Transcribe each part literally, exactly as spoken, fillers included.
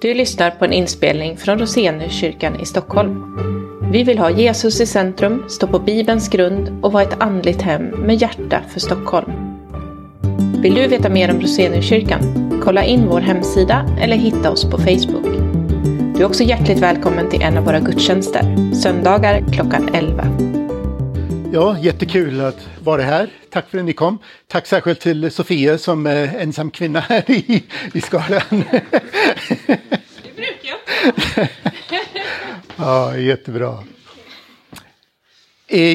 Du lyssnar på en inspelning från Roseniuskyrkan i Stockholm. Vi vill ha Jesus i centrum, stå på Bibelns grund och vara ett andligt hem med hjärta för Stockholm. Vill du veta mer om Roseniuskyrkan? Kolla in vår hemsida eller hitta oss på Facebook. Du är också hjärtligt välkommen till en av våra gudstjänster, söndagar klockan elva. Ja, jättekul att vara här. Tack för att ni kom. Tack särskilt till Sofia som är ensam kvinna här i, i skalan. Det brukar jag. Ja, jättebra.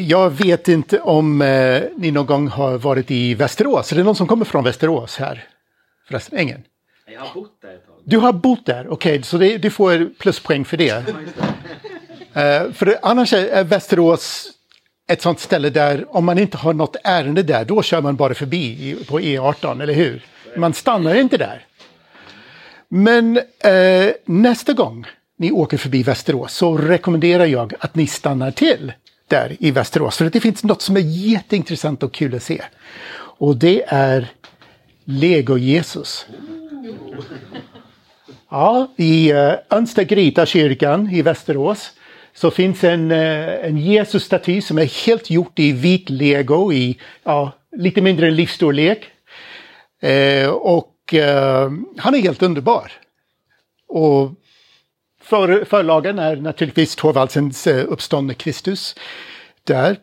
Jag vet inte om ni någon gång har varit i Västerås. Är det någon som kommer från Västerås här? Förresten, ingen. Jag har bott där ett tag. Du har bott där, okej. Okay, så det, du får pluspoäng för det. För annars är Västerås ett sånt ställe där, om man inte har något ärende där, då kör man bara förbi på E arton, eller hur? Man stannar inte där. Men eh, nästa gång ni åker förbi Västerås så rekommenderar jag att ni stannar till där i Västerås. För det finns något som är jätteintressant och kul att se. Och det är Lego Jesus. Ja, i eh, Önstagrytakyrkan i Västerås. Så finns en, en Jesus-staty som är helt gjort i vit lego i ja, lite mindre livsstorlek. Eh, och eh, han är helt underbar. Och för, förlagen är naturligtvis Torvaldsens eh, uppståndne Kristus där.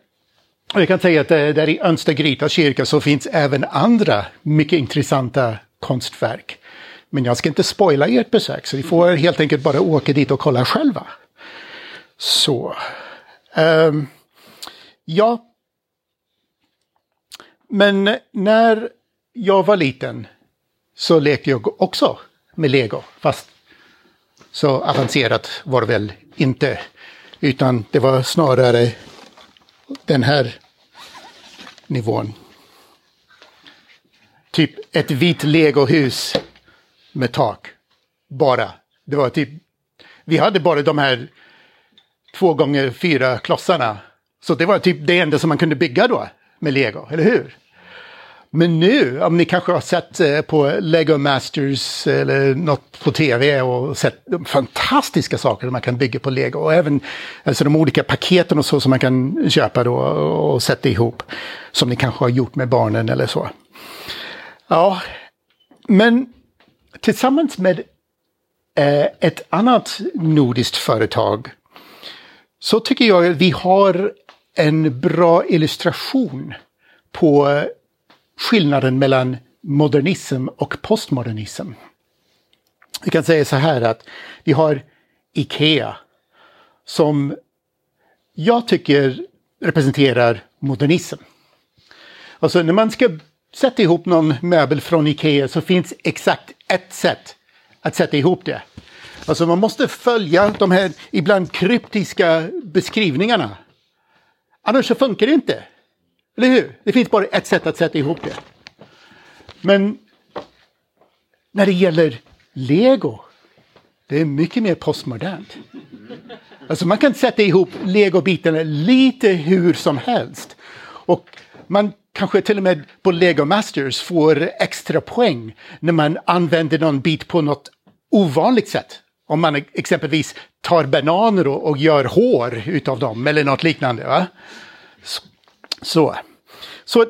Och jag kan säga att eh, där i Önstagrytakyrkan så finns även andra mycket intressanta konstverk. Men jag ska inte spoila ert besök så ni får helt enkelt bara åka dit och kolla själva. Så, um, ja, men när jag var liten så lekte jag också med Lego, fast så avancerat var det väl inte, utan det var snarare den här nivån. Typ ett vitt Lego-hus med tak, bara. Det var typ, vi hade bara de här två gånger fyra klossarna. Så det var typ det enda som man kunde bygga då med Lego, eller hur? Men nu, om ni kanske har sett på Lego Masters eller något på tv och sett de fantastiska saker man kan bygga på Lego. Och även alltså, de olika paketen och så som man kan köpa då och sätta ihop. Som ni kanske har gjort med barnen eller så. Ja, men tillsammans med eh, ett annat nordiskt företag så tycker jag att vi har en bra illustration på skillnaden mellan modernism och postmodernism. Vi kan säga så här att vi har IKEA som jag tycker representerar modernism. Alltså när man ska sätta ihop någon möbel från IKEA så finns exakt ett sätt att sätta ihop det. Alltså man måste följa de här ibland kryptiska beskrivningarna. Annars så funkar det inte. Eller hur? Det finns bara ett sätt att sätta ihop det. Men när det gäller Lego, det är mycket mer postmodernt. Alltså man kan sätta ihop Lego-bitarna lite hur som helst. Och man kanske till och med på Lego Masters får extra poäng när man använder någon bit på något ovanligt sätt. Om man exempelvis tar bananer och, och gör hår utav dem eller något liknande. Va? Så. Så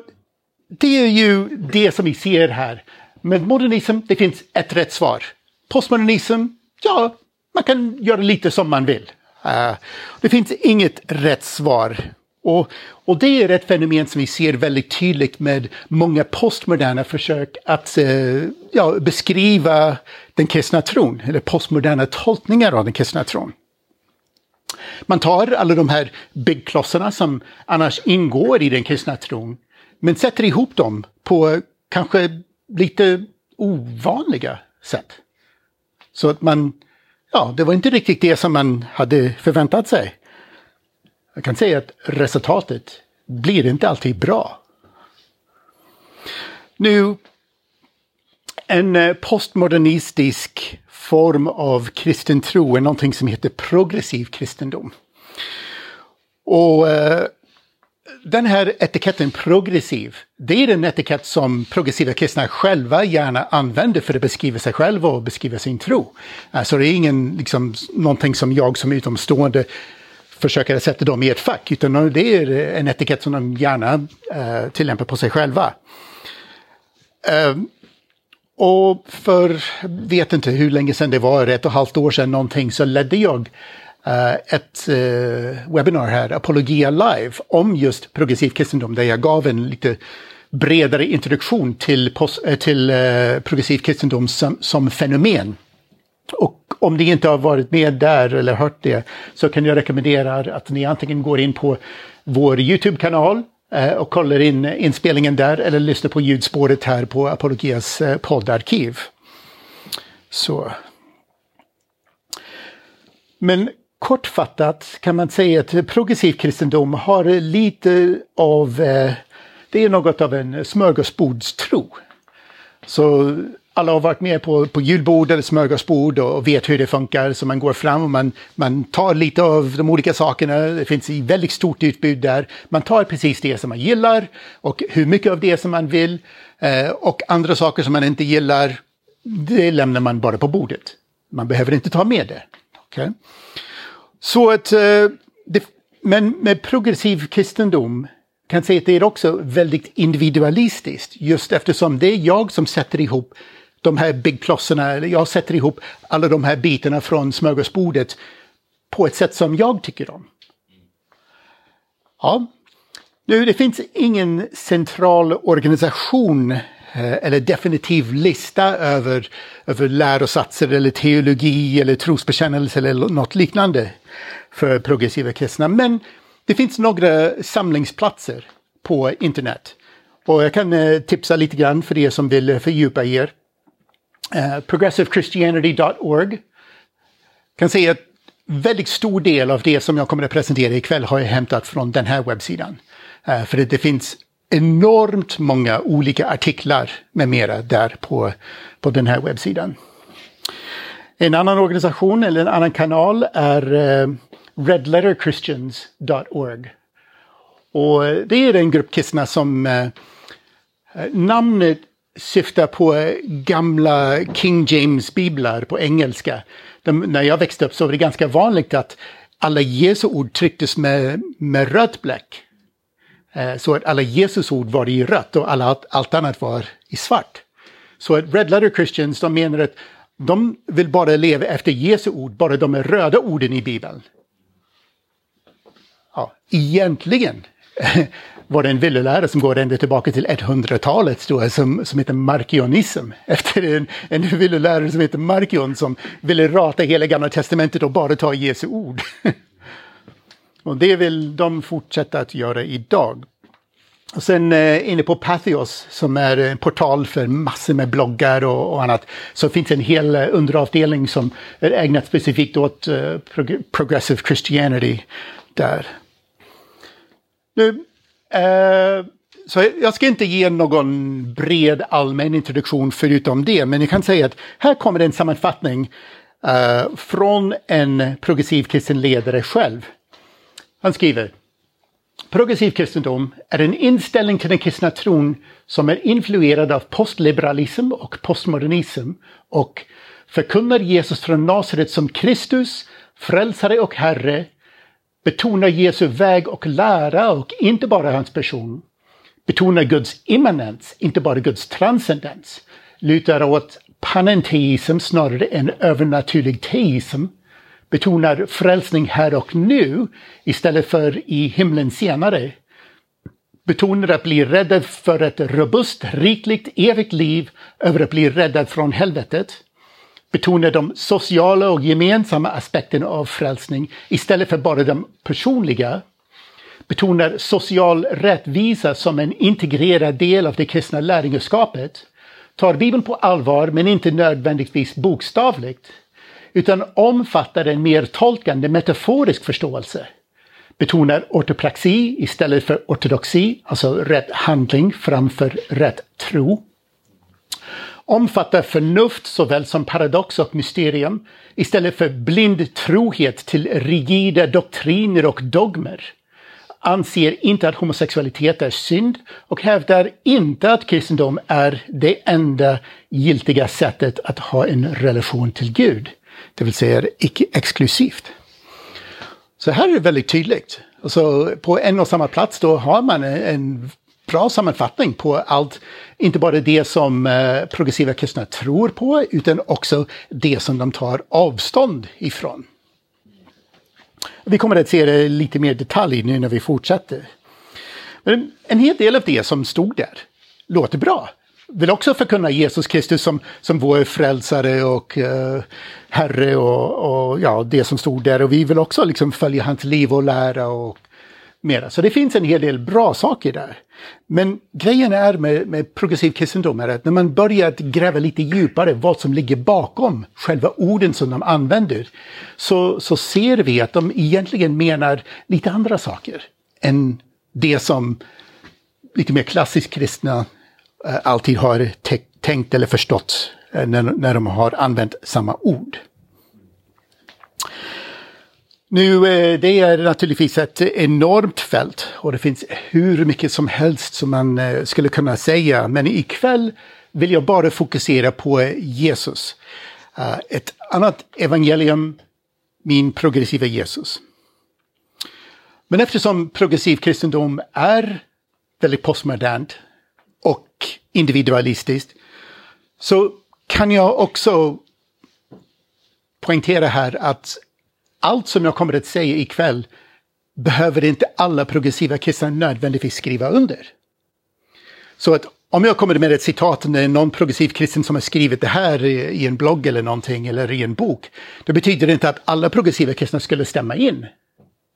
det är ju det som vi ser här. Men modernism, det finns ett rätt svar. Postmodernism, ja, man kan göra lite som man vill. Uh, det finns inget rätt svar. Och, och det är ett fenomen som vi ser väldigt tydligt med många postmoderna försök att eh, ja, beskriva den kristna tron, eller postmoderna tolkningar av den kristna tron. Man tar alla de här byggklossarna som annars ingår i den kristna tron, men sätter ihop dem på kanske lite ovanliga sätt. Så att man, ja, det var inte riktigt det som man hade förväntat sig. Jag kan säga att resultatet blir inte alltid bra. Nu, en postmodernistisk form av kristen tro är någonting som heter progressiv kristendom. Och eh, den här etiketten progressiv, det är den etikett som progressiva kristna själva gärna använder för att beskriva sig själva och beskriva sin tro. Alltså det är ingen, liksom, någonting som jag som utomstående försöker sätta dem i ett fack, utan det är en etikett som de gärna eh, tillämpar på sig själva. Eh, och för, vet inte hur länge sedan det var, ett och ett halvt år sedan någonting, så ledde jag Uh, ett uh, webbinar här, Apologia Live, om just progressiv kristendom, där jag gav en lite bredare introduktion till, pos- till uh, progressiv kristendom som, som fenomen. Och om ni inte har varit med där eller hört det, så kan jag rekommendera att ni antingen går in på vår YouTube-kanal uh, och kollar in inspelningen där, eller lyssnar på ljudspåret här på Apologias uh, poddarkiv. Så. Men kortfattat kan man säga att progressiv kristendom har lite av, det är något av en smörgåsbordstro. Så alla har varit med på, på julbord eller smörgåsbord och vet hur det funkar. Så man går fram och man, man tar lite av de olika sakerna. Det finns ett väldigt stort utbud där. Man tar precis det som man gillar och hur mycket av det som man vill. Och andra saker som man inte gillar, det lämnar man bara på bordet. Man behöver inte ta med det. Okay. Så att, det, men med progressiv kristendom kan jag säga att det är också väldigt individualistiskt, just eftersom det är jag som sätter ihop de här byggklossarna, eller jag sätter ihop alla de här bitarna från smörgåsbordet på ett sätt som jag tycker om. Ja, nu det finns ingen central organisation eller definitiv lista över, över lärosatser eller teologi eller trosbekännelse eller något liknande för progressiva kristna. Men det finns några samlingsplatser på internet. Och jag kan tipsa lite grann för er som vill fördjupa er. Uh, progressive christianity dot org. Jag kan säga att en väldigt stor del av det som jag kommer att presentera ikväll har jag hämtat från den här webbsidan. Uh, för det finns enormt många olika artiklar med mera där på, på den här webbsidan. En annan organisation eller en annan kanal är eh, red letter christians dot org. Och det är en grupp kristna som eh, namnet syftar på gamla King James-biblar på engelska. De, när jag växte upp så var det ganska vanligt att alla Jesu ord trycktes med, med rött bläck. Så att alla Jesus ord var i rött och alla, allt annat var i svart. Så att Red Letter Christians, de menar att de vill bara leva efter Jesu ord, bara de röda orden i Bibeln. Ja, egentligen var det en villolära som går ända tillbaka till hundratalet då, som, som heter Markionism. Efter en, en villolärare som heter Markion som ville rata hela Gamla Testamentet och bara ta Jesu ord. Och det vill de fortsätta att göra idag. Och sen eh, inne på Patheos, som är en portal för massor med bloggar och, och annat, så finns en hel underavdelning som är ägnat specifikt åt eh, prog- progressive Christianity där. Nu, eh, så jag ska inte ge någon bred allmän introduktion förutom det, men jag kan säga att här kommer en sammanfattning eh, från en progressiv kristen ledare själv. Han skriver: progressiv kristendom är en inställning till den kristna tron som är influerad av postliberalism och postmodernism och förkunnar Jesus från Nasaret som Kristus, frälsare och Herre, betonar Jesu väg och lära och inte bara hans person, betonar Guds immanens, inte bara Guds transcendens, lutar åt panenteism snarare än övernaturlig teism, betonar frälsning här och nu istället för i himlen senare. Betonar att bli räddad för ett robust, rikligt, evigt liv över att bli räddad från helvetet. Betonar de sociala och gemensamma aspekterna av frälsning istället för bara de personliga. Betonar social rättvisa som en integrerad del av det kristna lärjungaskapet. Tar Bibeln på allvar men inte nödvändigtvis bokstavligt, utan omfattar en mer tolkande metaforisk förståelse. Betonar ortopraxi istället för ortodoxi, alltså rätt handling framför rätt tro. Omfattar förnuft såväl som paradox och mysterium istället för blind trohet till rigida doktriner och dogmer. anser inte att homosexualitet är synd och hävdar inte att kristendom är det enda giltiga sättet att ha en relation till Gud. Det vill säga icke-exklusivt. Så här är det väldigt tydligt. Så på en och samma plats då har man en bra sammanfattning på allt, inte bara det som progressiva kristna tror på utan också det som de tar avstånd ifrån. Vi kommer att se det lite mer detalj nu när vi fortsätter. Men en hel del av det som stod där låter bra. Vill också förkunna Jesus Kristus som, som vår frälsare och uh, herre och, och ja, det som stod där. Och vi vill också liksom följa hans liv och lära och mera. Så det finns en hel del bra saker där. Men grejen är med, med progressiv kristendom är att när man börjar att gräva lite djupare vad som ligger bakom själva orden som de använder så, så ser vi att de egentligen menar lite andra saker än det som lite mer klassiskt kristna alltid har te- tänkt eller förstått när, när de har använt samma ord. Nu, det är naturligtvis ett enormt fält och det finns hur mycket som helst som man skulle kunna säga. Men ikväll vill jag bara fokusera på Jesus. Ett annat evangelium, min progressiva Jesus. Men eftersom progressiv kristendom är väldigt postmodernt och individualistiskt så kan jag också poängtera här att allt som jag kommer att säga ikväll behöver inte alla progressiva kristna nödvändigtvis skriva under. Så att om jag kommer med ett citat när någon progressiv kristen som har skrivit det här i en blogg eller någonting eller i en bok, då betyder det inte att alla progressiva kristna skulle stämma in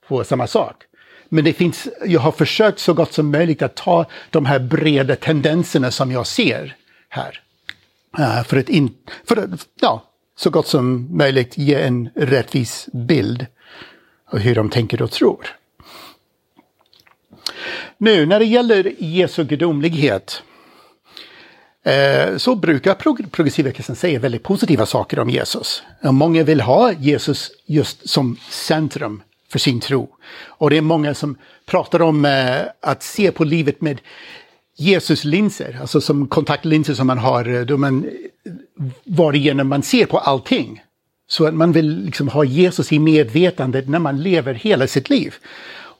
på samma sak. Men det finns, jag har försökt så gott som möjligt att ta de här breda tendenserna som jag ser här. För att in, för att, ja. så gott som möjligt ge en rättvis bild av hur de tänker och tror. Nu, när det gäller Jesu gudomlighet eh, så brukar prog- progressiva kristna säga väldigt positiva saker om Jesus. Och många vill ha Jesus just som centrum för sin tro. Och det är många som pratar om eh, att se på livet med Jesus-linser, alltså som kontaktlinser som man har då man, varigenom man ser på allting. Så att man vill liksom ha Jesus i medvetandet när man lever hela sitt liv.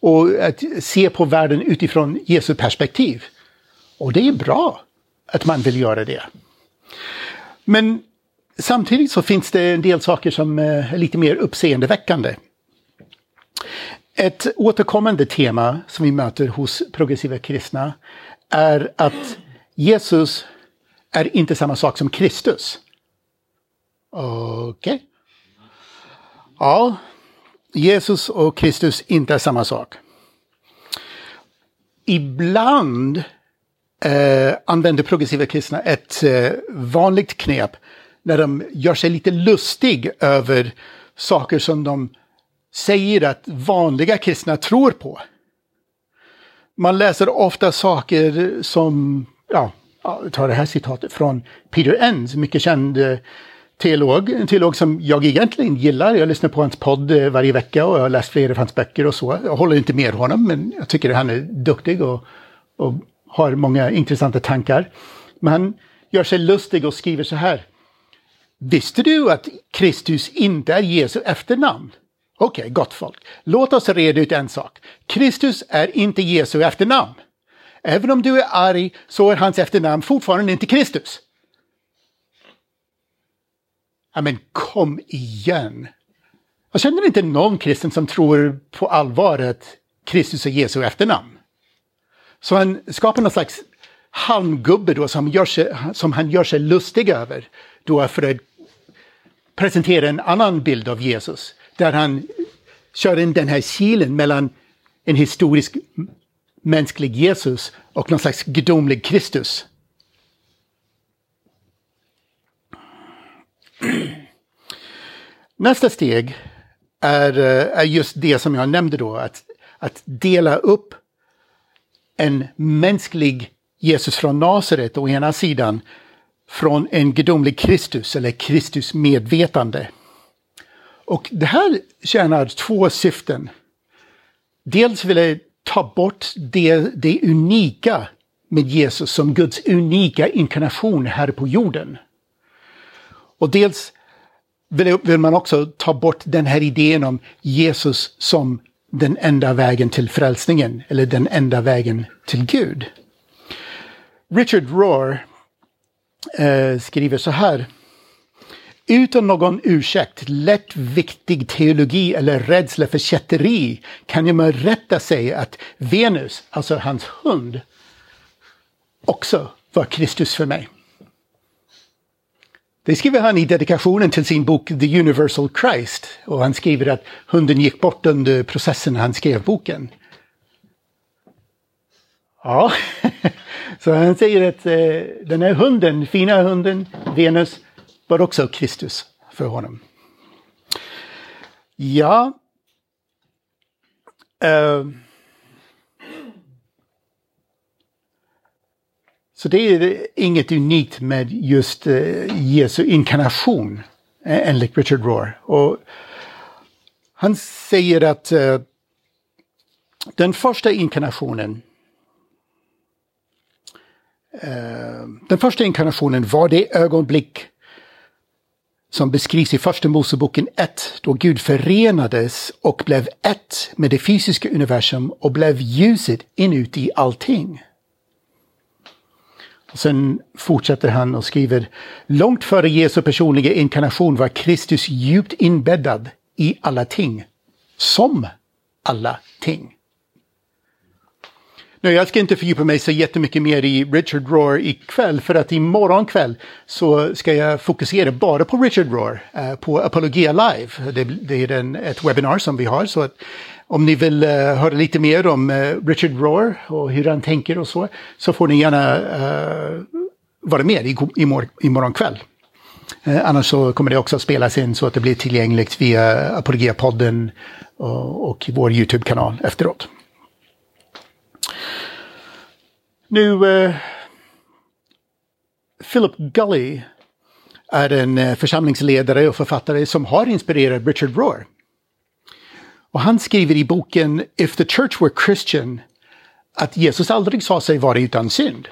Och att se på världen utifrån Jesu perspektiv. Och det är bra att man vill göra det. Men samtidigt så finns det en del saker som är lite mer uppseendeväckande. Ett återkommande tema som vi möter hos progressiva kristna är att Jesus är inte samma sak som Kristus. Okej. Okay. Ja, Jesus och Kristus inte är samma sak. Ibland eh, använder progressiva kristna ett eh, vanligt knep när de gör sig lite lustig över saker som de säger att vanliga kristna tror på. Man läser ofta saker som, ja, jag tar det här citatet från Peter Enns, mycket känd teolog. En teolog som jag egentligen gillar. Jag lyssnar på hans podd varje vecka och jag har läst flera av hans böcker och så. Jag håller inte med honom, men jag tycker att han är duktig och, och har många intressanta tankar. Men han gör sig lustig och skriver så här. Visste du att Kristus inte är Jesu efternamn? Okej, okay, gott folk. Låt oss reda ut en sak. Kristus är inte Jesu efternamn. Även om du är arg så är hans efternamn fortfarande inte Kristus. Ja, men kom igen. Jag känner inte någon kristen som tror på allvar att Kristus är Jesu efternamn. Så han skapar någon slags halmgubbe då som, gör sig, som han gör sig lustig över då för att presentera en annan bild av Jesus. Där han kör in den här kilen mellan en historisk mänsklig Jesus och någon slags gudomlig Kristus. Nästa steg är, är just det som jag nämnde då. Att, att dela upp en mänsklig Jesus från Nasaret å ena sidan från en gudomlig Kristus eller Kristus medvetande. Och det här tjänar två syften. Dels vill jag ta bort det, det unika med Jesus som Guds unika inkarnation här på jorden. Och dels vill, vill man också ta bort den här idén om Jesus som den enda vägen till frälsningen eller den enda vägen till Gud. Richard Rohr eh, skriver så här: utan någon ursäkt, lättviktig teologi eller rädsla för kätteri kan ju man rätta sig att Venus, alltså hans hund, också var Kristus för mig. Det skriver han i dedikationen till sin bok The Universal Christ, och han skriver att hunden gick bort under processen när han skrev boken. Ja, så han säger att eh, den här hunden, fina hunden, Venus, var också Kristus för honom. Ja. Eh. Så det är inget unikt med just eh, Jesu inkarnation, eh, enligt Richard Rohr. Och han säger att eh, den första inkarnationen eh, den första inkarnationen var det ögonblick som beskrivs i Första Moseboken ett, då Gud förenades och blev ett med det fysiska universum och blev ljuset inuti allting. Och sen fortsätter han och skriver: långt före Jesu personliga inkarnation var Kristus djupt inbäddad i alla ting, som alla ting. Nu, jag ska inte fördjupa mig så jättemycket mer i Richard Rohr ikväll, för att imorgon kväll så ska jag fokusera bara på Richard Rohr eh, på Apologia Live. Det, det är den, ett webbinar som vi har, så att om ni vill eh, höra lite mer om eh, Richard Rohr och hur han tänker och så, så får ni gärna eh, vara med i, imor- imorgon kväll. Eh, annars så kommer det också spelas in så att det blir tillgängligt via Apologia-podden och, och vår YouTube-kanal efteråt. Nu, eh, Philip Gulley är en församlingsledare och författare som har inspirerat Richard Rohr. Och han skriver i boken If the Church Were Christian att Jesus aldrig sa sig vara utan synd.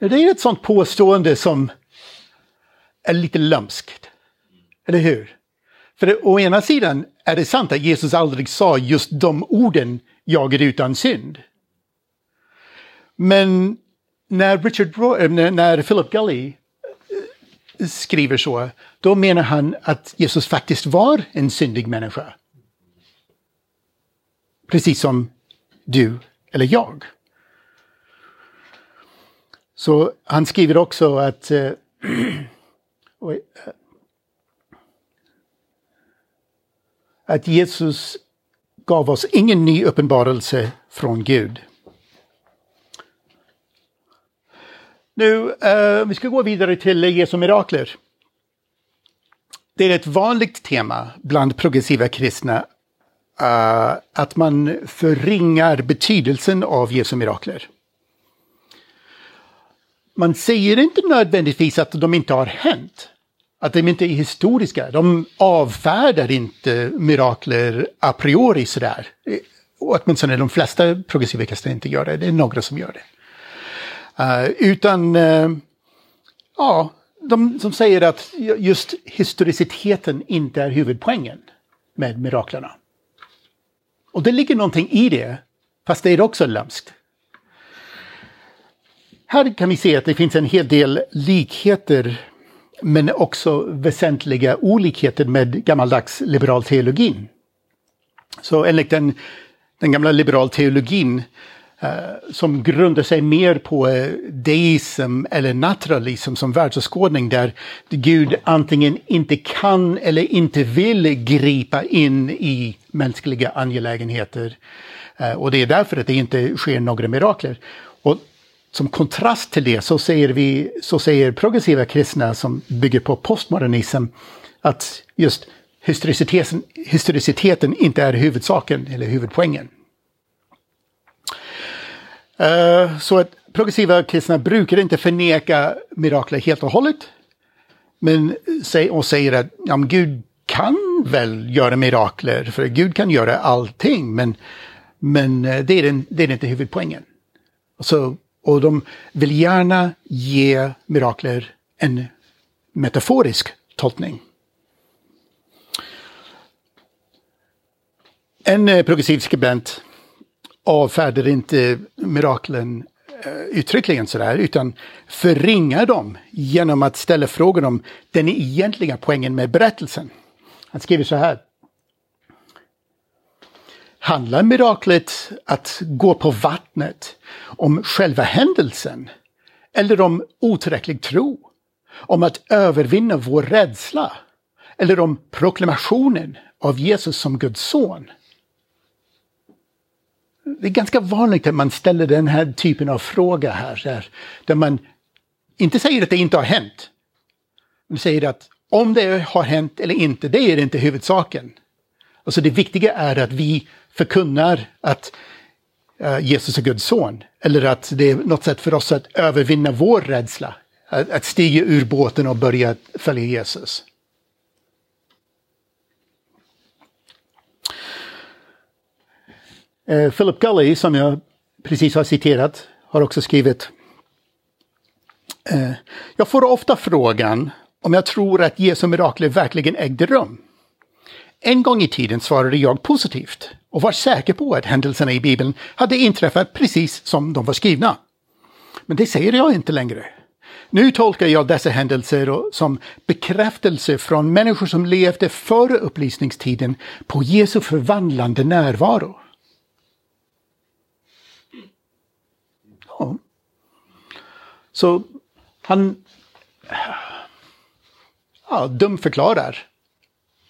Det är ett sånt påstående som är lite lömskt, eller hur? För det, å ena sidan är det sant att Jesus aldrig sa just de orden, jag är utan synd. Men när, Richard Rohr, när Philip Gulley skriver så, då menar han att Jesus faktiskt var en syndig människa. Precis som du eller jag. Så han skriver också att uh, oj, uh, att Jesus gav oss ingen ny uppenbarelse från Gud. Nu, eh, vi ska gå vidare till Jesu mirakler. Det är ett vanligt tema bland progressiva kristna eh, att man förringar betydelsen av Jesu mirakler. Man säger inte nödvändigtvis att de inte har hänt, att de inte är historiska. De avfärdar inte mirakler a priori sådär. Och åtminstone de flesta progressiva kristna inte gör det. Det är några som gör det. Uh, utan, uh, ja, de som säger att just historiciteten inte är huvudpoängen med miraklerna. Och det ligger någonting i det, fast det är också lömskt. Här kan vi se att det finns en hel del likheter, men också väsentliga olikheter med gammaldags liberal teologin. Så enligt den, den gamla liberal teologin eh, som grundar sig mer på eh, deism eller naturalism som världsåskådning, där Gud antingen inte kan eller inte vill gripa in i mänskliga angelägenheter. Eh, och det är därför att det inte sker några mirakler. Och som kontrast till det så säger, vi, så säger progressiva kristna som bygger på postmodernism att just historiciteten, historiciteten inte är huvudsaken eller huvudpoängen. Uh, så att progressiva kristna brukar inte förneka mirakler helt och hållet, men, och säger att ja, men Gud kan väl göra mirakler, för Gud kan göra allting, men, men det, är den, det är inte huvudpoängen. Så, och de vill gärna ge mirakler en metaforisk tolkning. En progressiv skribent avfärdar inte miraklen uttryckligen sådär, utan förringar dem genom att ställa frågor om den egentliga poängen med berättelsen. Han skriver så här: handlar miraklet att gå på vattnet om själva händelsen, eller om otillräcklig tro, om att övervinna vår rädsla, eller om proklamationen av Jesus som Guds son? Det är ganska vanligt att man ställer den här typen av fråga här, där man inte säger att det inte har hänt. Man säger att om det har hänt eller inte, det är inte huvudsaken. Alltså det viktiga är att vi förkunnar att Jesus är Guds son, eller att det är något sätt för oss att övervinna vår rädsla, att stiga ur båten och börja följa Jesus. Philip Gulley, som jag precis har citerat, har också skrivit: jag får ofta frågan om jag tror att Jesu mirakler verkligen ägde rum. En gång i tiden svarade jag positivt och var säker på att händelserna i Bibeln hade inträffat precis som de var skrivna. Men det säger jag inte längre. Nu tolkar jag dessa händelser som bekräftelse från människor som levde före upplysningstiden på Jesu förvandlande närvaro. Så han ja, dumförklarar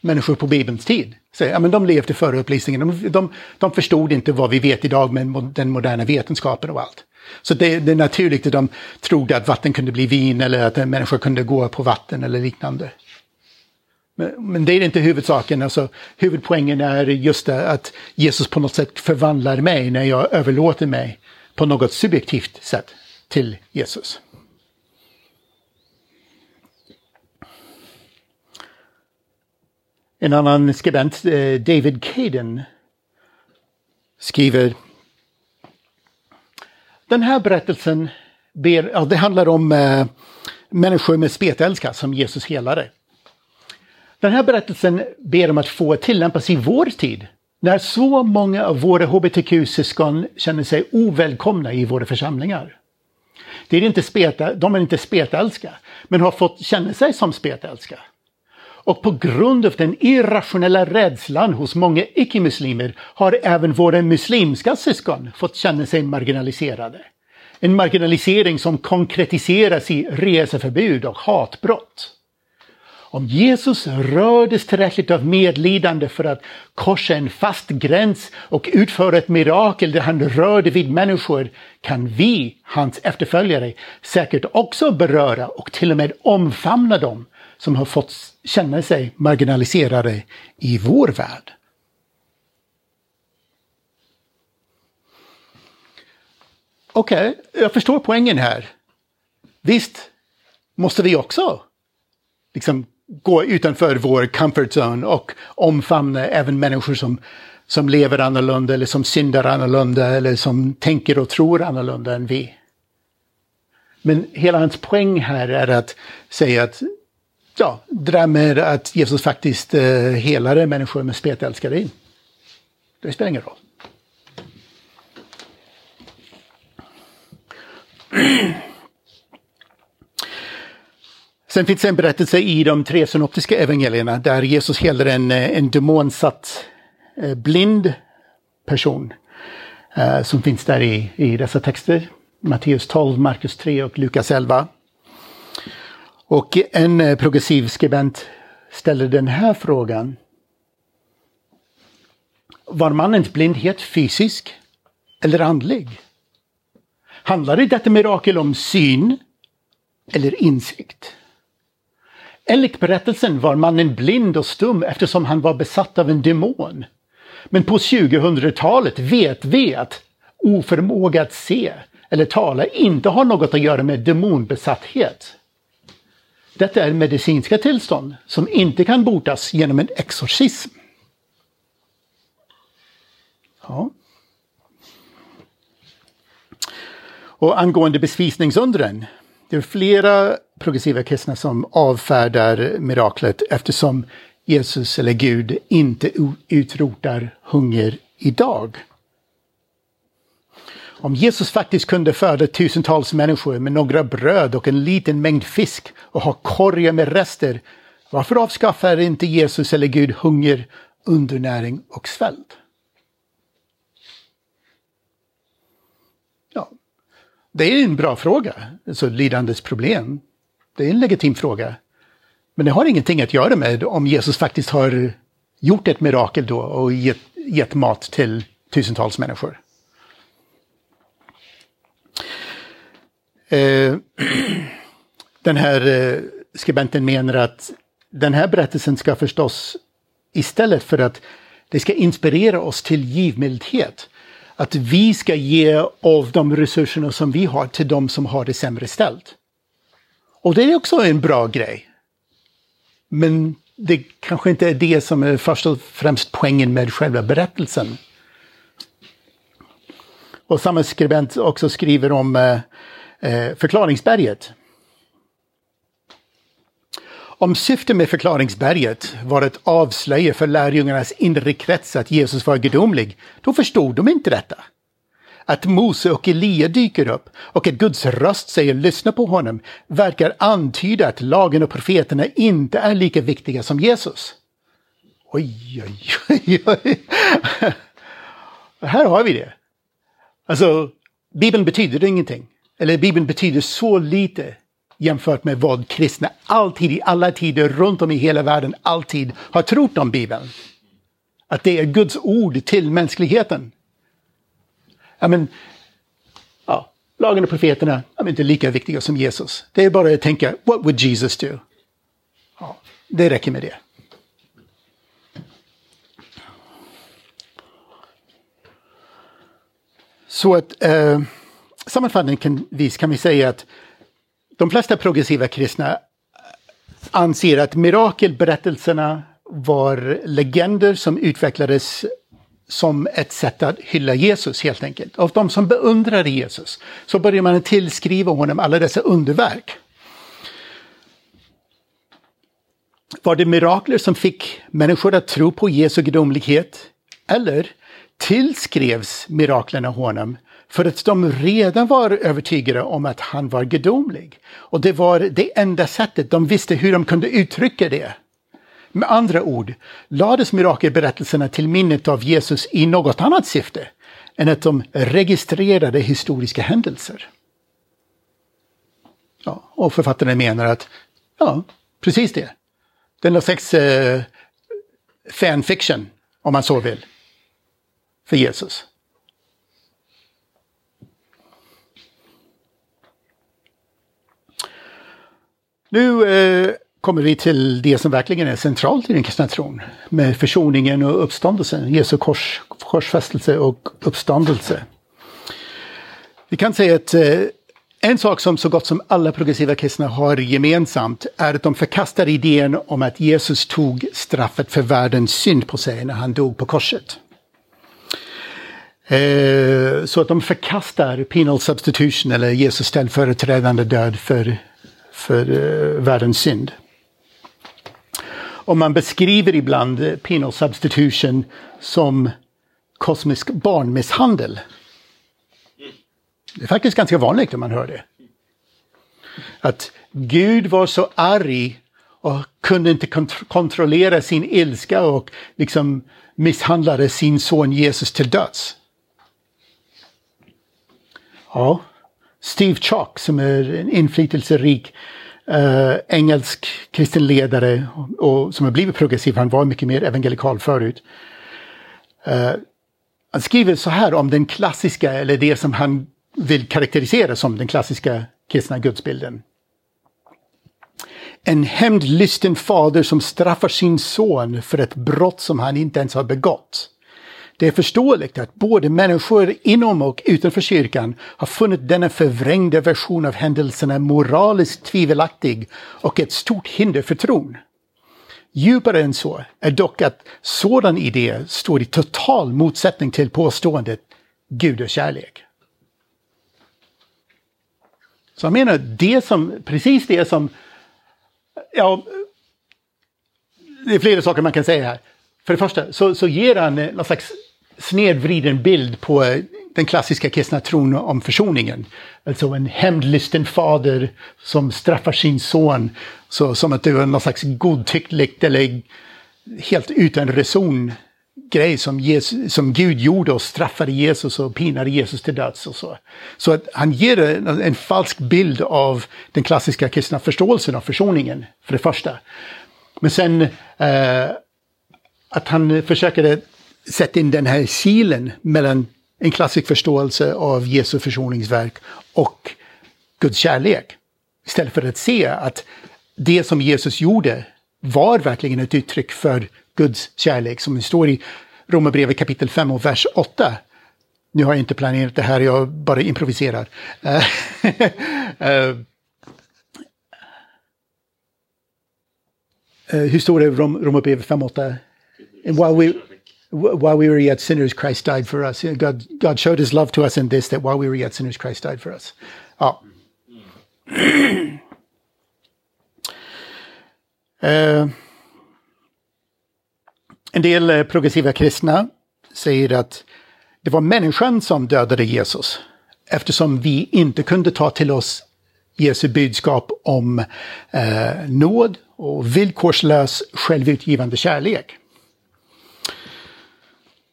människor på Bibelns tid. Så, ja, men de levde före upplysningen. De, de, de förstod inte vad vi vet idag med den moderna vetenskapen och allt. Så det, det är naturligt att de trodde att vatten kunde bli vin, eller att en människa kunde gå på vatten eller liknande. Men, men det är inte huvudsaken. Alltså, huvudpoängen är just det, att Jesus på något sätt förvandlar mig när jag överlåter mig på något subjektivt sätt till Jesus. En annan skribent, David Caden, skriver: den här berättelsen ber, ja, det handlar om eh, människor med spetälska som Jesus helade. Den här berättelsen ber om att få tillämpas i vår tid, när så många av våra H B T Q-syskon känner sig ovälkomna i våra församlingar. Det är inte speta, de är inte spetälska, men har fått känna sig som spetälska. Och på grund av den irrationella rädslan hos många icke-muslimer har även våra muslimska syskon fått känna sig marginaliserade. En marginalisering som konkretiseras i reseförbud och hatbrott. Om Jesus rördes tillräckligt av medlidande för att korsa en fast gräns och utföra ett mirakel där han rörde vid människor, kan vi, hans efterföljare, säkert också beröra och till och med omfamna dem som har fått känna sig marginaliserade i vår värld. Okej, okay, jag förstår poängen här. Visst måste vi också liksom gå utanför vår comfort zone och omfamna även människor som, som lever annorlunda, eller som syndar annorlunda, eller som tänker och tror annorlunda än vi. Men hela hans poäng här är att säga att ja, det där med att Jesus faktiskt eh, helade människor med spetälskare, det spelar ingen roll. Sen finns en berättelse i de tre synoptiska evangelierna där Jesus helar en, en demonsatt blind person eh, som finns där i, i dessa texter. Matteus tolv, Markus tre och Lukas elva. Och en progressiv skribent ställer den här frågan: var mannens blindhet fysisk eller andlig? Handlar det detta mirakel om syn eller insikt? Enligt berättelsen var mannen blind och stum eftersom han var besatt av en demon. Men på tjugohundratalet vet vi att oförmåga att se eller tala inte har något att göra med demonbesatthet. Detta är medicinska tillstånd som inte kan botas genom en exorcism. Ja. Och angående bespisningsundren. Det är flera progressiva kristna som avfärdar miraklet eftersom Jesus eller Gud inte utrotar hunger idag. Om Jesus faktiskt kunde föda tusentals människor med några bröd och en liten mängd fisk och ha korgar med rester, varför avskaffar inte Jesus eller Gud hunger, undernäring och svält? Ja, det är en bra fråga, alltså lidandets problem. Det är en legitim fråga. Men det har ingenting att göra med om Jesus faktiskt har gjort ett mirakel då och gett, gett mat till tusentals människor. Eh, den här eh, skribenten menar att den här berättelsen ska förstås istället för att det ska inspirera oss till givmildhet. Att vi ska ge av de resurserna som vi har till de som har det sämre ställt. Och det är också en bra grej. Men det kanske inte är det som är först och främst poängen med själva berättelsen. Och samma skribent också skriver om eh, förklaringsberget. Om syftet med förklaringsberget var att avslöja för lärjungarnas inre krets att Jesus var gudomlig, då förstod de inte detta. Att Mose och Elia dyker upp och att Guds röst säger lyssna på honom verkar antyda att lagen och profeterna inte är lika viktiga som Jesus. Oj, oj, oj, oj. Här har vi det. Alltså, Bibeln betyder ingenting. Eller Bibeln betyder så lite jämfört med vad kristna alltid i alla tider runt om i hela världen alltid har trott om Bibeln. Att det är Guds ord till mänskligheten. Ja, men, ja, lagen och profeterna är inte lika viktiga som Jesus. Det är bara att tänka, what would Jesus do? Ja, det räcker med det. Så att eh, sammanfattningsvis kan vi säga att de flesta progressiva kristna anser att mirakelberättelserna var legender som utvecklades som ett sätt att hylla Jesus helt enkelt. Av de som beundrar Jesus så börjar man tillskriva honom alla dessa underverk. Var det mirakler som fick människor att tro på Jesu gudomlighet? Eller tillskrevs miraklerna honom för att de redan var övertygade om att han var gudomlig? Och det var det enda sättet de visste hur de kunde uttrycka det. Med andra ord, lades mirakelberättelserna till minnet av Jesus i något annat syfte än att de registrerade historiska händelser. Ja, och författaren menar att, ja, precis det. Det är någon slags eh, fanfiction, om man så vill, för Jesus. Nu... Eh, kommer vi till det som verkligen är centralt i den kristna tron. Med försoningen och uppståndelsen. Jesu kors, korsfästelse och uppståndelse. Vi kan säga att en sak som så gott som alla progressiva kristna har gemensamt är att de förkastar idén om att Jesus tog straffet för världens synd på sig när han dog på korset. Så att de förkastar penal substitution eller Jesus ställföreträdande död för för uh, världens synd. Och man beskriver ibland penal substitution som kosmisk barnmisshandel. Det är faktiskt ganska vanligt om man hör det. Att Gud var så arg och kunde inte kont- kontrollera sin ilska och liksom misshandlade sin son Jesus till döds. Ja. Steve Chalk, som är en inflytelserik eh, engelsk kristen ledare och, och som har blivit progressiv, han var mycket mer evangelikal förut. Eh, han skriver så här om den klassiska, eller det som han vill karaktärisera som den klassiska kristna gudsbilden. En hämndlysten fader som straffar sin son för ett brott som han inte ens har begått. Det är förståeligt att både människor inom och utanför kyrkan har funnit denna förvrängda version av händelserna moraliskt tvivelaktig och ett stort hinder för tron. Djupare än så är dock att sådan idé står i total motsättning till påståendet Gud är kärlek. Så jag menar det som, precis det som, ja, det är flera saker man kan säga här. För det första så, så ger han någon slags snedvriden bild på den klassiska kristna tron om försoningen. Alltså en hämndlysten fader som straffar sin son så, som att det var någon slags godtyckligt eller helt utan reson grej som, Jesus, som Gud gjorde och straffade Jesus och pinade Jesus till döds och så. Så att han ger en, en falsk bild av den klassiska kristna förståelsen av försoningen för det första. Men sen eh, att han försöker sätta in den här kilen mellan en klassisk förståelse av Jesu försoningsverk och Guds kärlek. Istället för att se att det som Jesus gjorde var verkligen ett uttryck för Guds kärlek. Som det står i Romarbrevet kapitel fem och vers åtta. Nu har jag inte planerat det här, jag bara improviserar. Hur står det i Romarbrevet fem och åtta? And while we while we were yet sinners, Christ died for us. God God showed his love to us in this, that while we were yet sinners, Christ died for us. Ja. uh, en del progressiva kristna säger att det var människan som dödade Jesus, eftersom vi inte kunde ta till oss Jesu budskap om uh, nåd och villkorslös självutgivande kärlek.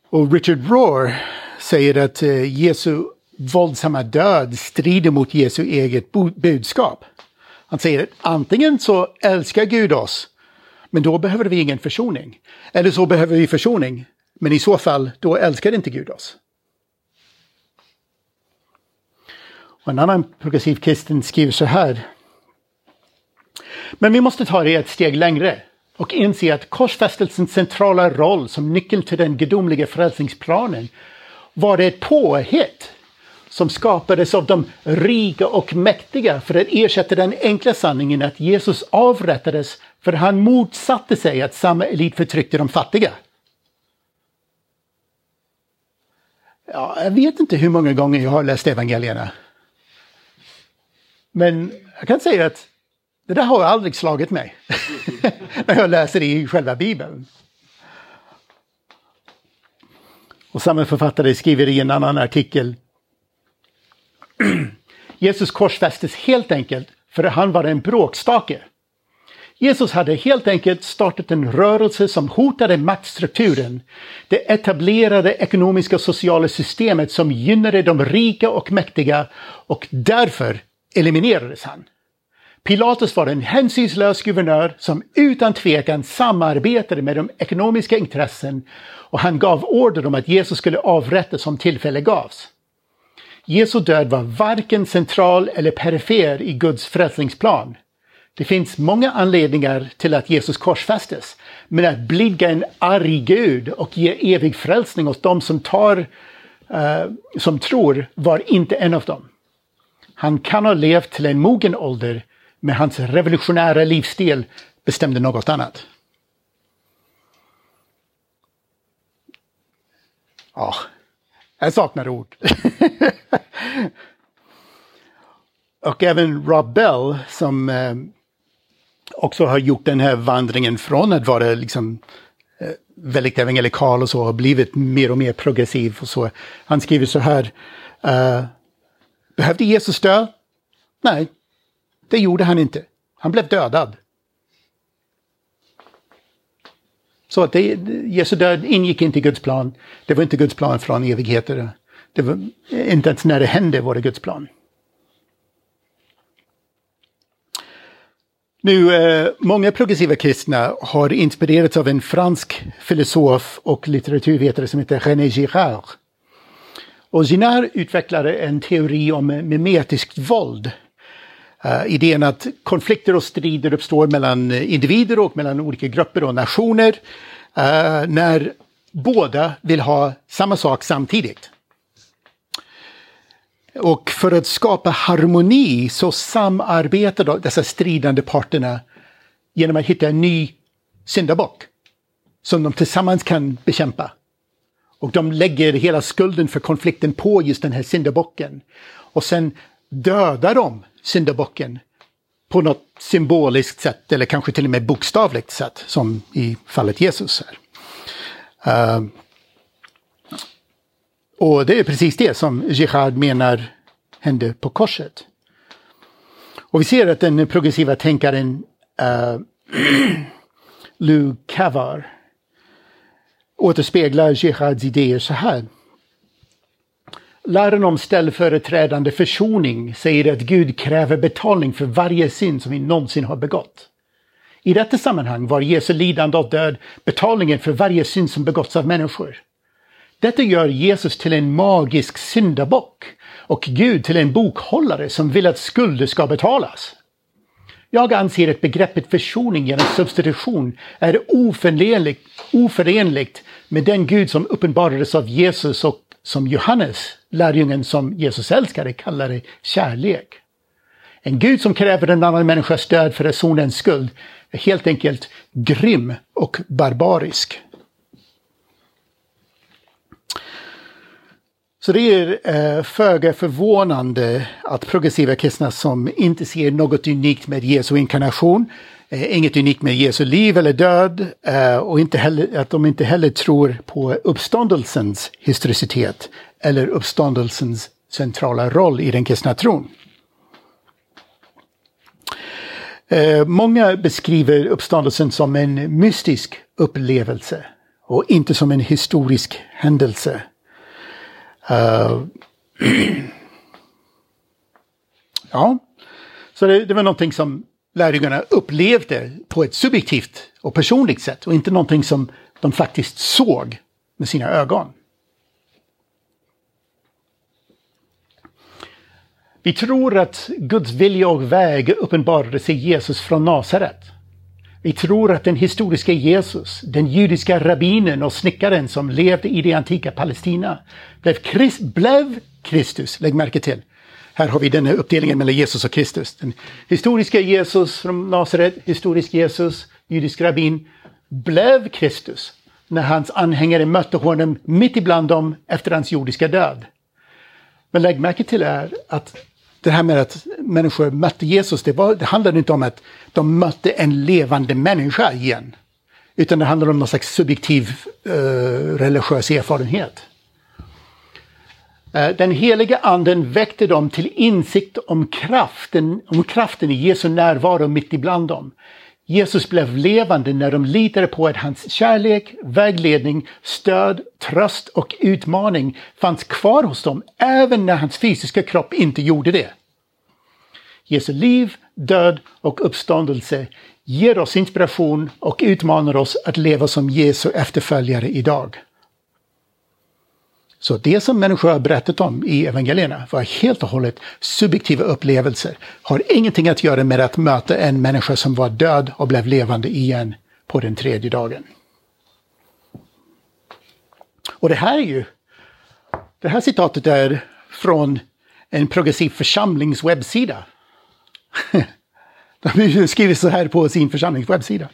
Och Richard Rohr säger att Jesu våldsamma död strider mot Jesu eget budskap. Han säger att antingen så älskar Gud oss, men då behöver vi ingen försoning. Eller så behöver vi försoning, men i så fall då älskar inte Gud oss. Och en annan progressiv kristen skriver så här. Men vi måste ta det ett steg längre och inse att korsfästelsens centrala roll som nyckeln till den gudomliga frälsningsplanen var ett påhitt som skapades av de rika och mäktiga för att ersätta den enkla sanningen att Jesus avrättades för han motsatte sig att samma elit förtryckte de fattiga. Ja, jag vet inte hur många gånger jag har läst evangelierna. Men jag kan säga att det där har aldrig slagit mig när jag läser det i själva Bibeln. Och samma författare skriver i en annan artikel. Jesus korsfästes helt enkelt för att han var en bråkstake. Jesus hade helt enkelt startat en rörelse som hotade maktstrukturen. Det etablerade ekonomiska och sociala systemet som gynnade de rika och mäktiga och därför eliminerades han. Pilatus var en hänsynslös guvernör som utan tvekan samarbetade med de ekonomiska intressen och han gav order om att Jesus skulle avrättas som tillfälle gavs. Jesu död var varken central eller perifer i Guds frälsningsplan. Det finns många anledningar till att Jesus korsfästes, men att blidga en arg Gud och ge evig frälsning åt dem som, tar, eh, som tror var inte en av dem. Han kan ha levt till en mogen ålder, men hans revolutionära livsstil bestämde något annat. Ja, jag saknar ord. Och även Rob Bell som eh, också har gjort den här vandringen från att vara liksom, eh, väldigt evangelikal och så har blivit mer och mer progressiv. Och så. Han skriver så här. Eh, Behövde Jesus dö? Nej. Det gjorde han inte. Han blev dödad. Så att det, Jesu död ingick inte i Guds plan. Det var inte Guds plan från evigheter. Det var, inte ens när det hände var det Guds plan. Nu, eh, många progressiva kristna har inspirerats av en fransk filosof och litteraturvetare som heter René Girard. Och Girard utvecklade en teori om mimetiskt våld. Uh, idén att konflikter och strider uppstår mellan individer och mellan olika grupper och nationer uh, när båda vill ha samma sak samtidigt. Och för att skapa harmoni så samarbetar dessa stridande parterna genom att hitta en ny syndabock som de tillsammans kan bekämpa. Och de lägger hela skulden för konflikten på just den här syndabocken. Och sen dödar de syndabocken på något symboliskt sätt, eller kanske till och med bokstavligt sätt, som i fallet Jesus här. Uh, och det är precis det som Girard menar hände på korset. Och vi ser att den progressiva tänkaren uh, Lou Cavar återspeglar Girards idéer så här. Läran om ställföreträdande försoning säger att Gud kräver betalning för varje synd som vi någonsin har begått. I detta sammanhang var Jesu lidande och död betalningen för varje synd som begåtts av människor. Detta gör Jesus till en magisk syndabock och Gud till en bokhållare som vill att skulder ska betalas. Jag anser att begreppet försoning genom substitution är oförenligt, oförenligt med den Gud som uppenbarades av Jesus och som Johannes, lärjungen som Jesus älskade, kallade kärlek. En Gud som kräver en annan människas död för sonens skuld är helt enkelt grym och barbarisk. Så det är eh, föga förvånande att progressiva kristna som inte ser något unikt med Jesu inkarnation, eh, inget unikt med Jesu liv eller död, eh, och inte heller, att de inte heller tror på uppståndelsens historicitet eller uppståndelsens centrala roll i den kristna tron. Eh, många beskriver uppståndelsen som en mystisk upplevelse och inte som en historisk händelse. Uh, ja, så det, det var någonting som lärjungarna upplevde på ett subjektivt och personligt sätt och inte någonting som de faktiskt såg med sina ögon. Vi tror att Guds vilja och väg uppenbarade sig Jesus från Nazaret. Vi tror att den historiska Jesus, den judiska rabbinen och snickaren som levde i det antika Palestina, blev, Christ, blev Kristus. Lägg märke till. Här har vi den här uppdelningen mellan Jesus och Kristus. Den historiska Jesus från Nazaret, historisk Jesus, judisk rabbin, blev Kristus när hans anhängare mötte honom mitt ibland dem efter hans jordiska död. Men lägg märke till är att det här med att människor mötte Jesus, det, var, det handlade inte om att de mötte en levande människa igen. Utan det handlade om någon slags subjektiv eh, religiös erfarenhet. Eh, den heliga anden väckte dem till insikt om kraften, om kraften i Jesu närvaro mitt ibland dem. Jesus blev levande när de litade på att hans kärlek, vägledning, stöd, tröst och utmaning fanns kvar hos dem även när hans fysiska kropp inte gjorde det. Jesu liv, död och uppståndelse ger oss inspiration och utmanar oss att leva som Jesu efterföljare idag. Så det som människor har berättat om i evangelierna var helt och hållet subjektiva upplevelser. Har ingenting att göra med att möta en människa som var död och blev levande igen på den tredje dagen. Och det här är ju, det här citatet är från en progressiv församlings webbsida. De skriver så här på sin församlings webbsida.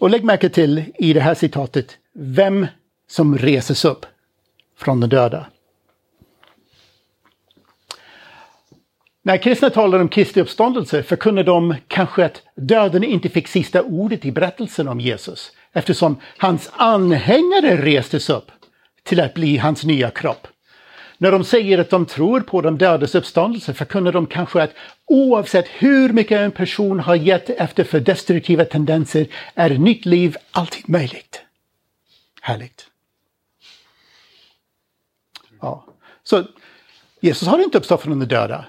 Och lägg märke till i det här citatet vem som reses upp från de döda. När kristna talar om Kristi uppståndelse förkunnar de kanske att döden inte fick sista ordet i berättelsen om Jesus, eftersom hans anhängare restes upp till att bli hans nya kropp. När de säger att de tror på de dödas uppståndelse förkunnar de kanske att oavsett hur mycket en person har gett efter för destruktiva tendenser är nytt liv alltid möjligt. Härligt. Ja. Så Jesus har inte uppstått från de döda.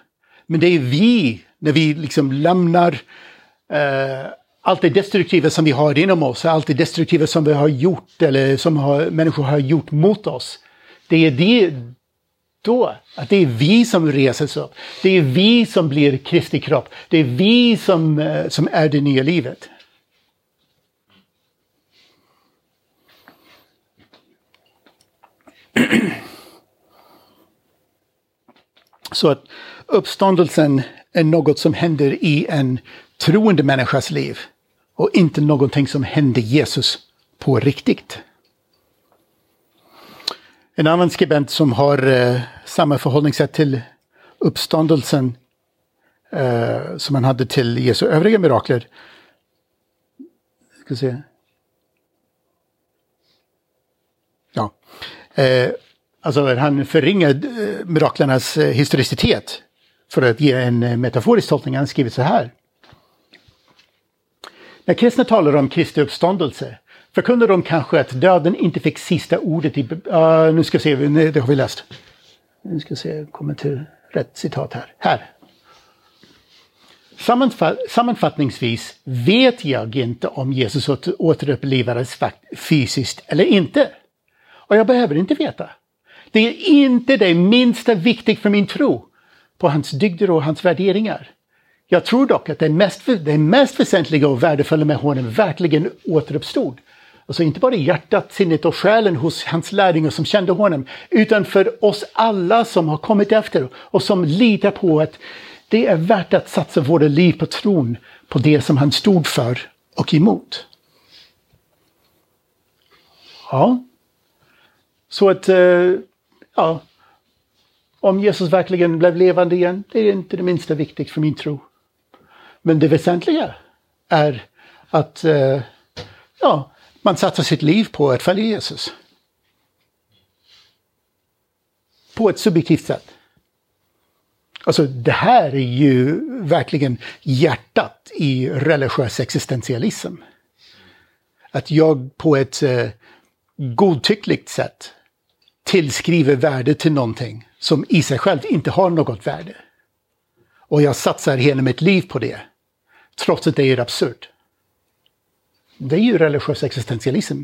Men det är vi, när vi liksom lämnar eh, allt det destruktiva som vi har inom oss, allt det destruktiva som vi har gjort eller som har, människor har gjort mot oss. Det är det då, att det är vi som reses upp. Det är vi som blir Kristi kropp. Det är vi som, som är det nya livet. Så att uppståndelsen är något som händer i en troende människas liv och inte någonting som hände Jesus på riktigt. En annan skribent som har eh, samma förhållningssätt till uppståndelsen eh, som han hade till Jesu övriga mirakler. Ska se. Ja. Eh, alltså han förringar eh, miraklernas eh, historicitet för att ge en eh, metaforisk tolkning. Han skriver så här. När kristna talar om Kristi uppståndelse förkunnar de kanske att döden inte fick sista ordet i... Uh, nu ska vi se, nej, det har vi läst. Nu ska vi se, kommer till rätt citat här. Här. Sammanfa- sammanfattningsvis vet jag inte om Jesus åter- återupplivades fakt- fysiskt eller inte. Och jag behöver inte veta. Det är inte det minsta viktigt för min tro på hans dygder och hans värderingar. Jag tror dock att det mest, det mest väsentliga och värdefulla med honom verkligen återuppstod. Alltså inte bara i hjärtat, sinnet och själen hos hans lärjungar som kände honom, utan för oss alla som har kommit efter och som litar på att det är värt att satsa våra liv på tron på det som han stod för och emot. Ja. Så att, ja. Om Jesus verkligen blev levande igen, det är inte det minsta viktigt för min tro. Men det väsentliga är att ja, man satsar sitt liv på att följa Jesus. På ett subjektivt sätt. Alltså det här är ju verkligen hjärtat i religiös existentialism. Att jag på ett eh, godtyckligt sätt tillskriver värde till någonting som i sig själv inte har något värde. Och jag satsar hela mitt liv på det. Trots att det är absurt. Det är ju religiös existentialism.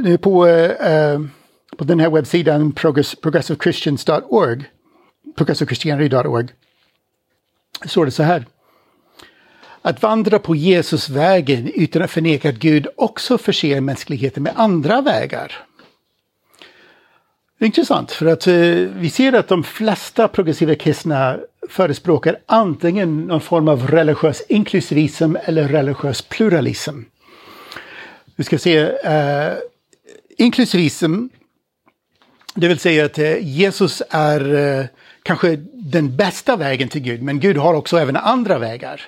Nu på, eh, på den här webbsidan progress, progressivechristians dot org progressivechristianity dot org står det så här. Att vandra på Jesus vägen utan att förneka att Gud också förser mänskligheten med andra vägar. Det är intressant för att eh, vi ser att de flesta progressiva kristna förespråkar antingen någon form av religiös inklusivism eller religiös pluralism. Vi ska se eh, inklusivism, det vill säga att eh, Jesus är eh, kanske den bästa vägen till Gud, men Gud har också även andra vägar.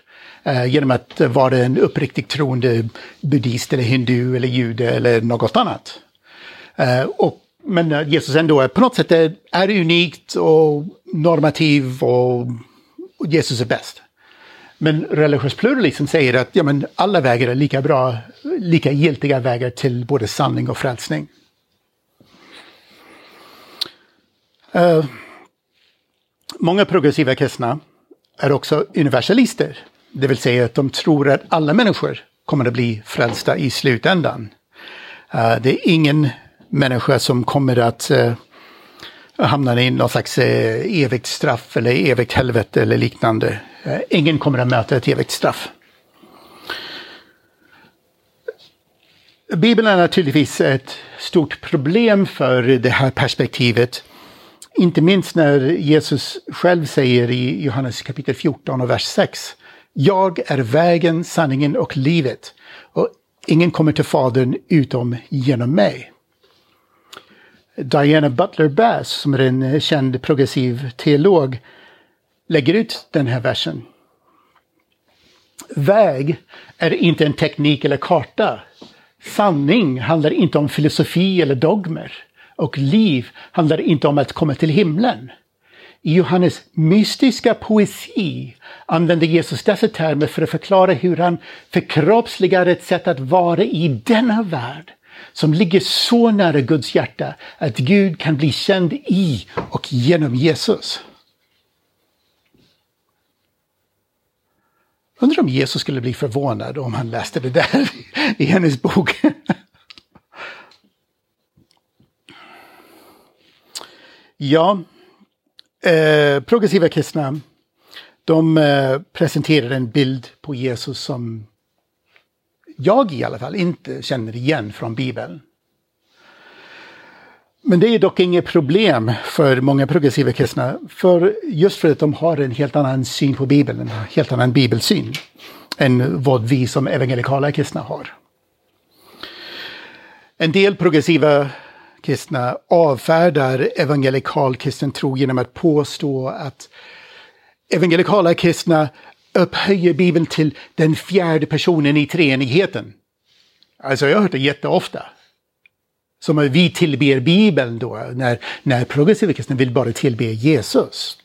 Eh, genom att vara en uppriktigt troende buddhist eller hindu eller jude eller något annat. Eh, och, men Jesus ändå är, på något sätt är, är unikt och normativ och, och Jesus är bäst. Men religiös pluralism säger att ja, men alla vägar är lika bra, lika giltiga vägar till både sanning och frälsning. Eh, många progressiva kristna är också universalister. Det vill säga att de tror att alla människor kommer att bli frälsta i slutändan. Uh, det är ingen människa som kommer att uh, hamna i någon slags uh, evigt straff eller evigt helvete eller liknande. Uh, ingen kommer att möta ett evigt straff. Bibeln är naturligtvis ett stort problem för det här perspektivet. Inte minst när Jesus själv säger i Johannes kapitel fjorton och vers sex. Jag är vägen, sanningen och livet, och ingen kommer till Fadern utom genom mig. Diana Butler Bass, som är en känd progressiv teolog, lägger ut den här versen. Väg är inte en teknik eller karta. Sanning handlar inte om filosofi eller dogmer. Och liv handlar inte om att komma till himlen. I Johannes mystiska poesi använder Jesus dessa termer för att förklara hur han förkroppsligar ett sätt att vara i denna värld som ligger så nära Guds hjärta att Gud kan bli känd i och genom Jesus. Undrar om Jesus skulle bli förvånad om han läste det där i hennes bok. Ja... Eh, progressiva kristna, de eh, presenterar en bild på Jesus som jag i alla fall inte känner igen från Bibeln. Men det är dock inget problem för många progressiva kristna, för just för att de har en helt annan syn på Bibeln, en helt annan bibelsyn än vad vi som evangelikala kristna har. En del progressiva kristna avfärdar evangelikal kristen tro genom att påstå att evangelikala kristna upphöjer Bibeln till den fjärde personen i treenigheten. Alltså jag har hört det jätteofta. Som att vi tillber Bibeln då, när, när progressiva kristna vill bara tillbe Jesus.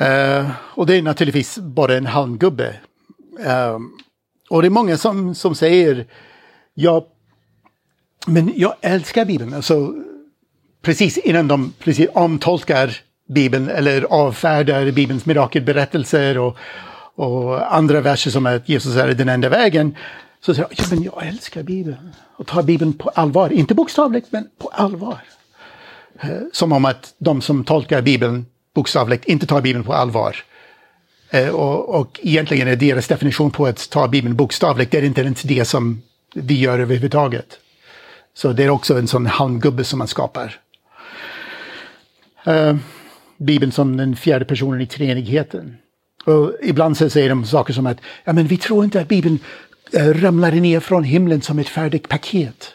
Uh, och det är naturligtvis bara en handgubbe. Uh, och det är många som, som säger, ja, men jag älskar Bibeln. Alltså, precis innan de precis omtolkar Bibeln eller avfärdar Bibelns mirakelberättelser och, och andra verser som att Jesus är den enda vägen, så säger jag, ja, men jag älskar Bibeln och tar Bibeln på allvar. Inte bokstavligt, men på allvar. Som om att de som tolkar Bibeln bokstavligt inte tar Bibeln på allvar. Och, och egentligen är deras definition på att ta Bibeln bokstavligt, det är inte ens det som vi gör överhuvudtaget. Så det är också en sån handgubbe som man skapar. Uh, Bibeln som den fjärde personen i treenigheten. Och ibland så säger de saker som att, ja, men vi tror inte att Bibeln uh, ramlar ner från himlen som ett färdigt paket.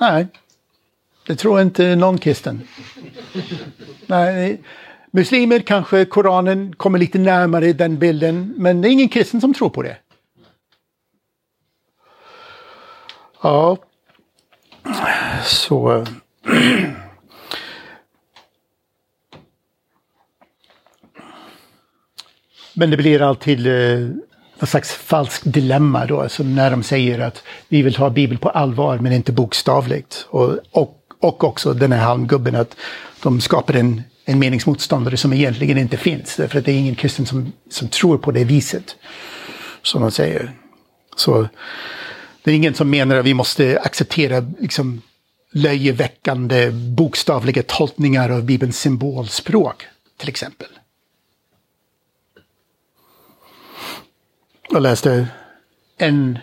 Nej, det tror inte någon kristen. Nej, muslimer kanske, Koranen kommer lite närmare den bilden, men det är ingen kristen som tror på det. Ja, så men det blir alltid eh, någon slags falskt dilemma då, alltså när de säger att vi vill ha Bibeln på allvar men inte bokstavligt, och, och, och också den här halmgubben att de skapar en, en meningsmotståndare som egentligen inte finns, därför att det är ingen kristen som, som tror på det viset som de säger. Så det är ingen som menar att vi måste acceptera liksom löjeväckande bokstavliga tolkningar av Bibelns symbolspråk, till exempel. Jag läste en,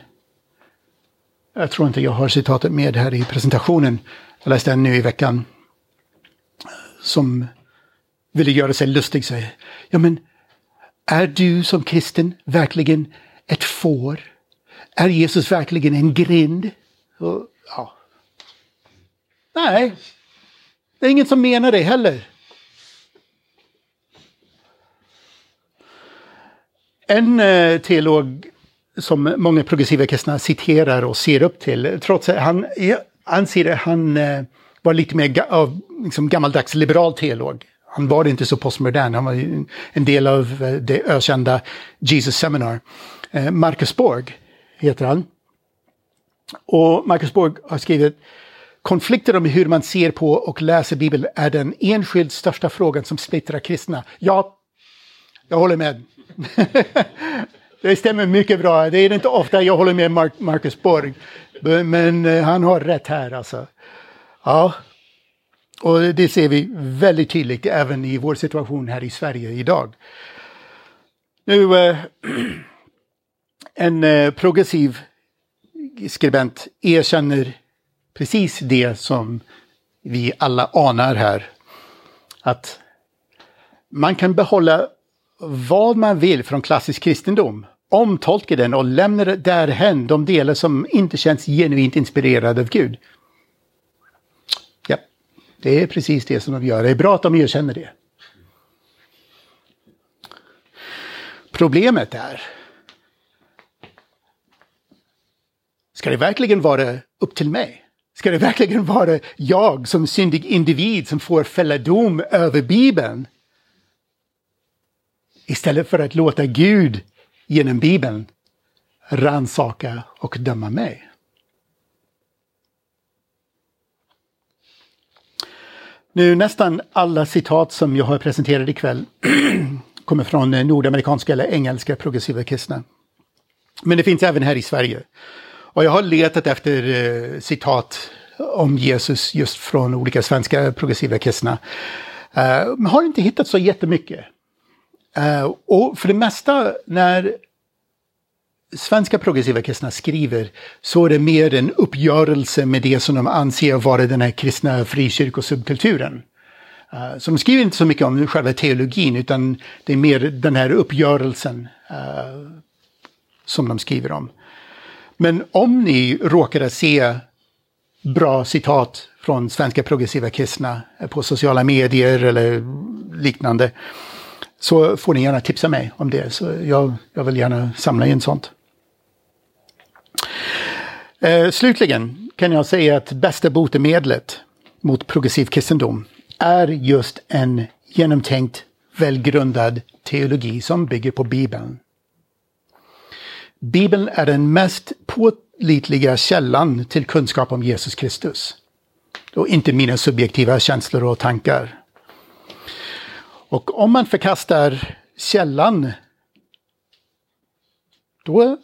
jag tror inte jag har citatet med här i presentationen, jag läste en nu i veckan som ville göra sig lustig, säger, ja men, är du som kristen verkligen ett får? Är Jesus verkligen en grind? Och, ja. Nej. Det är ingen som menar det heller. En eh, teolog som många progressiva kristna citerar och ser upp till, trots att han ja, anser att han eh, var lite mer ga- av, liksom, gammaldags liberal teolog. Han var inte så postmodern. Han var en del av eh, det ökända Jesus-seminar. Eh, Marcus Borg heter han. Och Marcus Borg har skrivit: konflikter om hur man ser på och läser Bibeln är den enskilt största frågan som splittrar kristna. Ja, jag håller med. Det stämmer mycket bra. Det är inte ofta jag håller med Mar- Marcus Borg. Men han har rätt här alltså. Ja. Och det ser vi väldigt tydligt även i vår situation här i Sverige idag. Nu... Äh, En eh, progressiv skribent erkänner precis det som vi alla anar här. Att man kan behålla vad man vill från klassisk kristendom, omtolka den och lämna därhän de delar som inte känns genuint inspirerade av Gud. Ja, det är precis det som de gör. Det är bra att de erkänner det. Problemet är... ska det verkligen vara upp till mig? Ska det verkligen vara jag som syndig individ som får fälla dom över Bibeln? Istället för att låta Gud genom Bibeln ransaka och döma mig. Nu nästan alla citat som jag har presenterat ikväll kommer från nordamerikanska eller engelska progressiva kristna. Men det finns även här i Sverige. Och jag har letat efter eh, citat om Jesus just från olika svenska progressiva kristna. Uh, men har inte hittat så jättemycket. Uh, och för det mesta när svenska progressiva kristna skriver så är det mer en uppgörelse med det som de anser vara den här kristna frikyrkosubkulturen. Uh, så de skriver inte så mycket om själva teologin, utan det är mer den här uppgörelsen uh, som de skriver om. Men om ni råkar se bra citat från svenska progressiva kristna på sociala medier eller liknande, så får ni gärna tipsa mig om det. Så jag, jag vill gärna samla in sånt. Eh, slutligen kan jag säga att bästa botemedlet mot progressiv kristendom är just en genomtänkt, välgrundad teologi som bygger på Bibeln. Bibeln är den mest pålitliga källan till kunskap om Jesus Kristus. Och inte mina subjektiva känslor och tankar. Och om man förkastar källan, då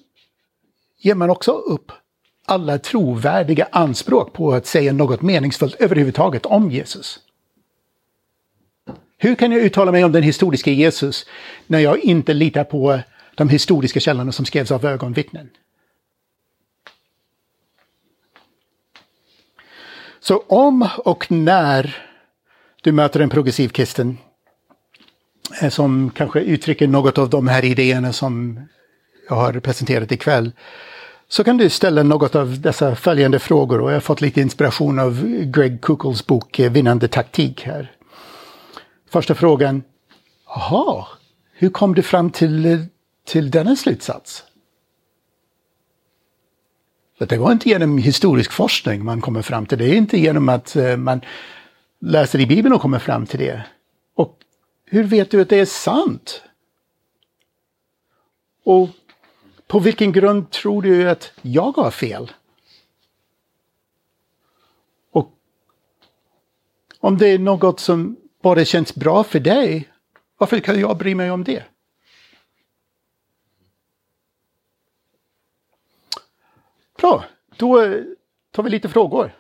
ger man också upp alla trovärdiga anspråk på att säga något meningsfullt överhuvudtaget om Jesus. Hur kan jag uttala mig om den historiska Jesus när jag inte litar på de historiska källorna som skrevs av ögonvittnen? Så om och när du möter en progressiv kristen som kanske uttrycker något av de här idéerna som jag har presenterat ikväll, så kan du ställa något av dessa följande frågor. Och jag har fått lite inspiration av Greg Kukles bok Vinnande taktik här. Första frågan: aha, hur kom du fram till, till denna slutsats? Det var inte genom historisk forskning man kommer fram till det. Det är inte genom att man läser i Bibeln och kommer fram till det. Och hur vet du att det är sant? Och på vilken grund tror du att jag har fel? Och om det är något som bara känns bra för dig, varför kan jag bry mig om det? Bra, då tar vi lite frågor.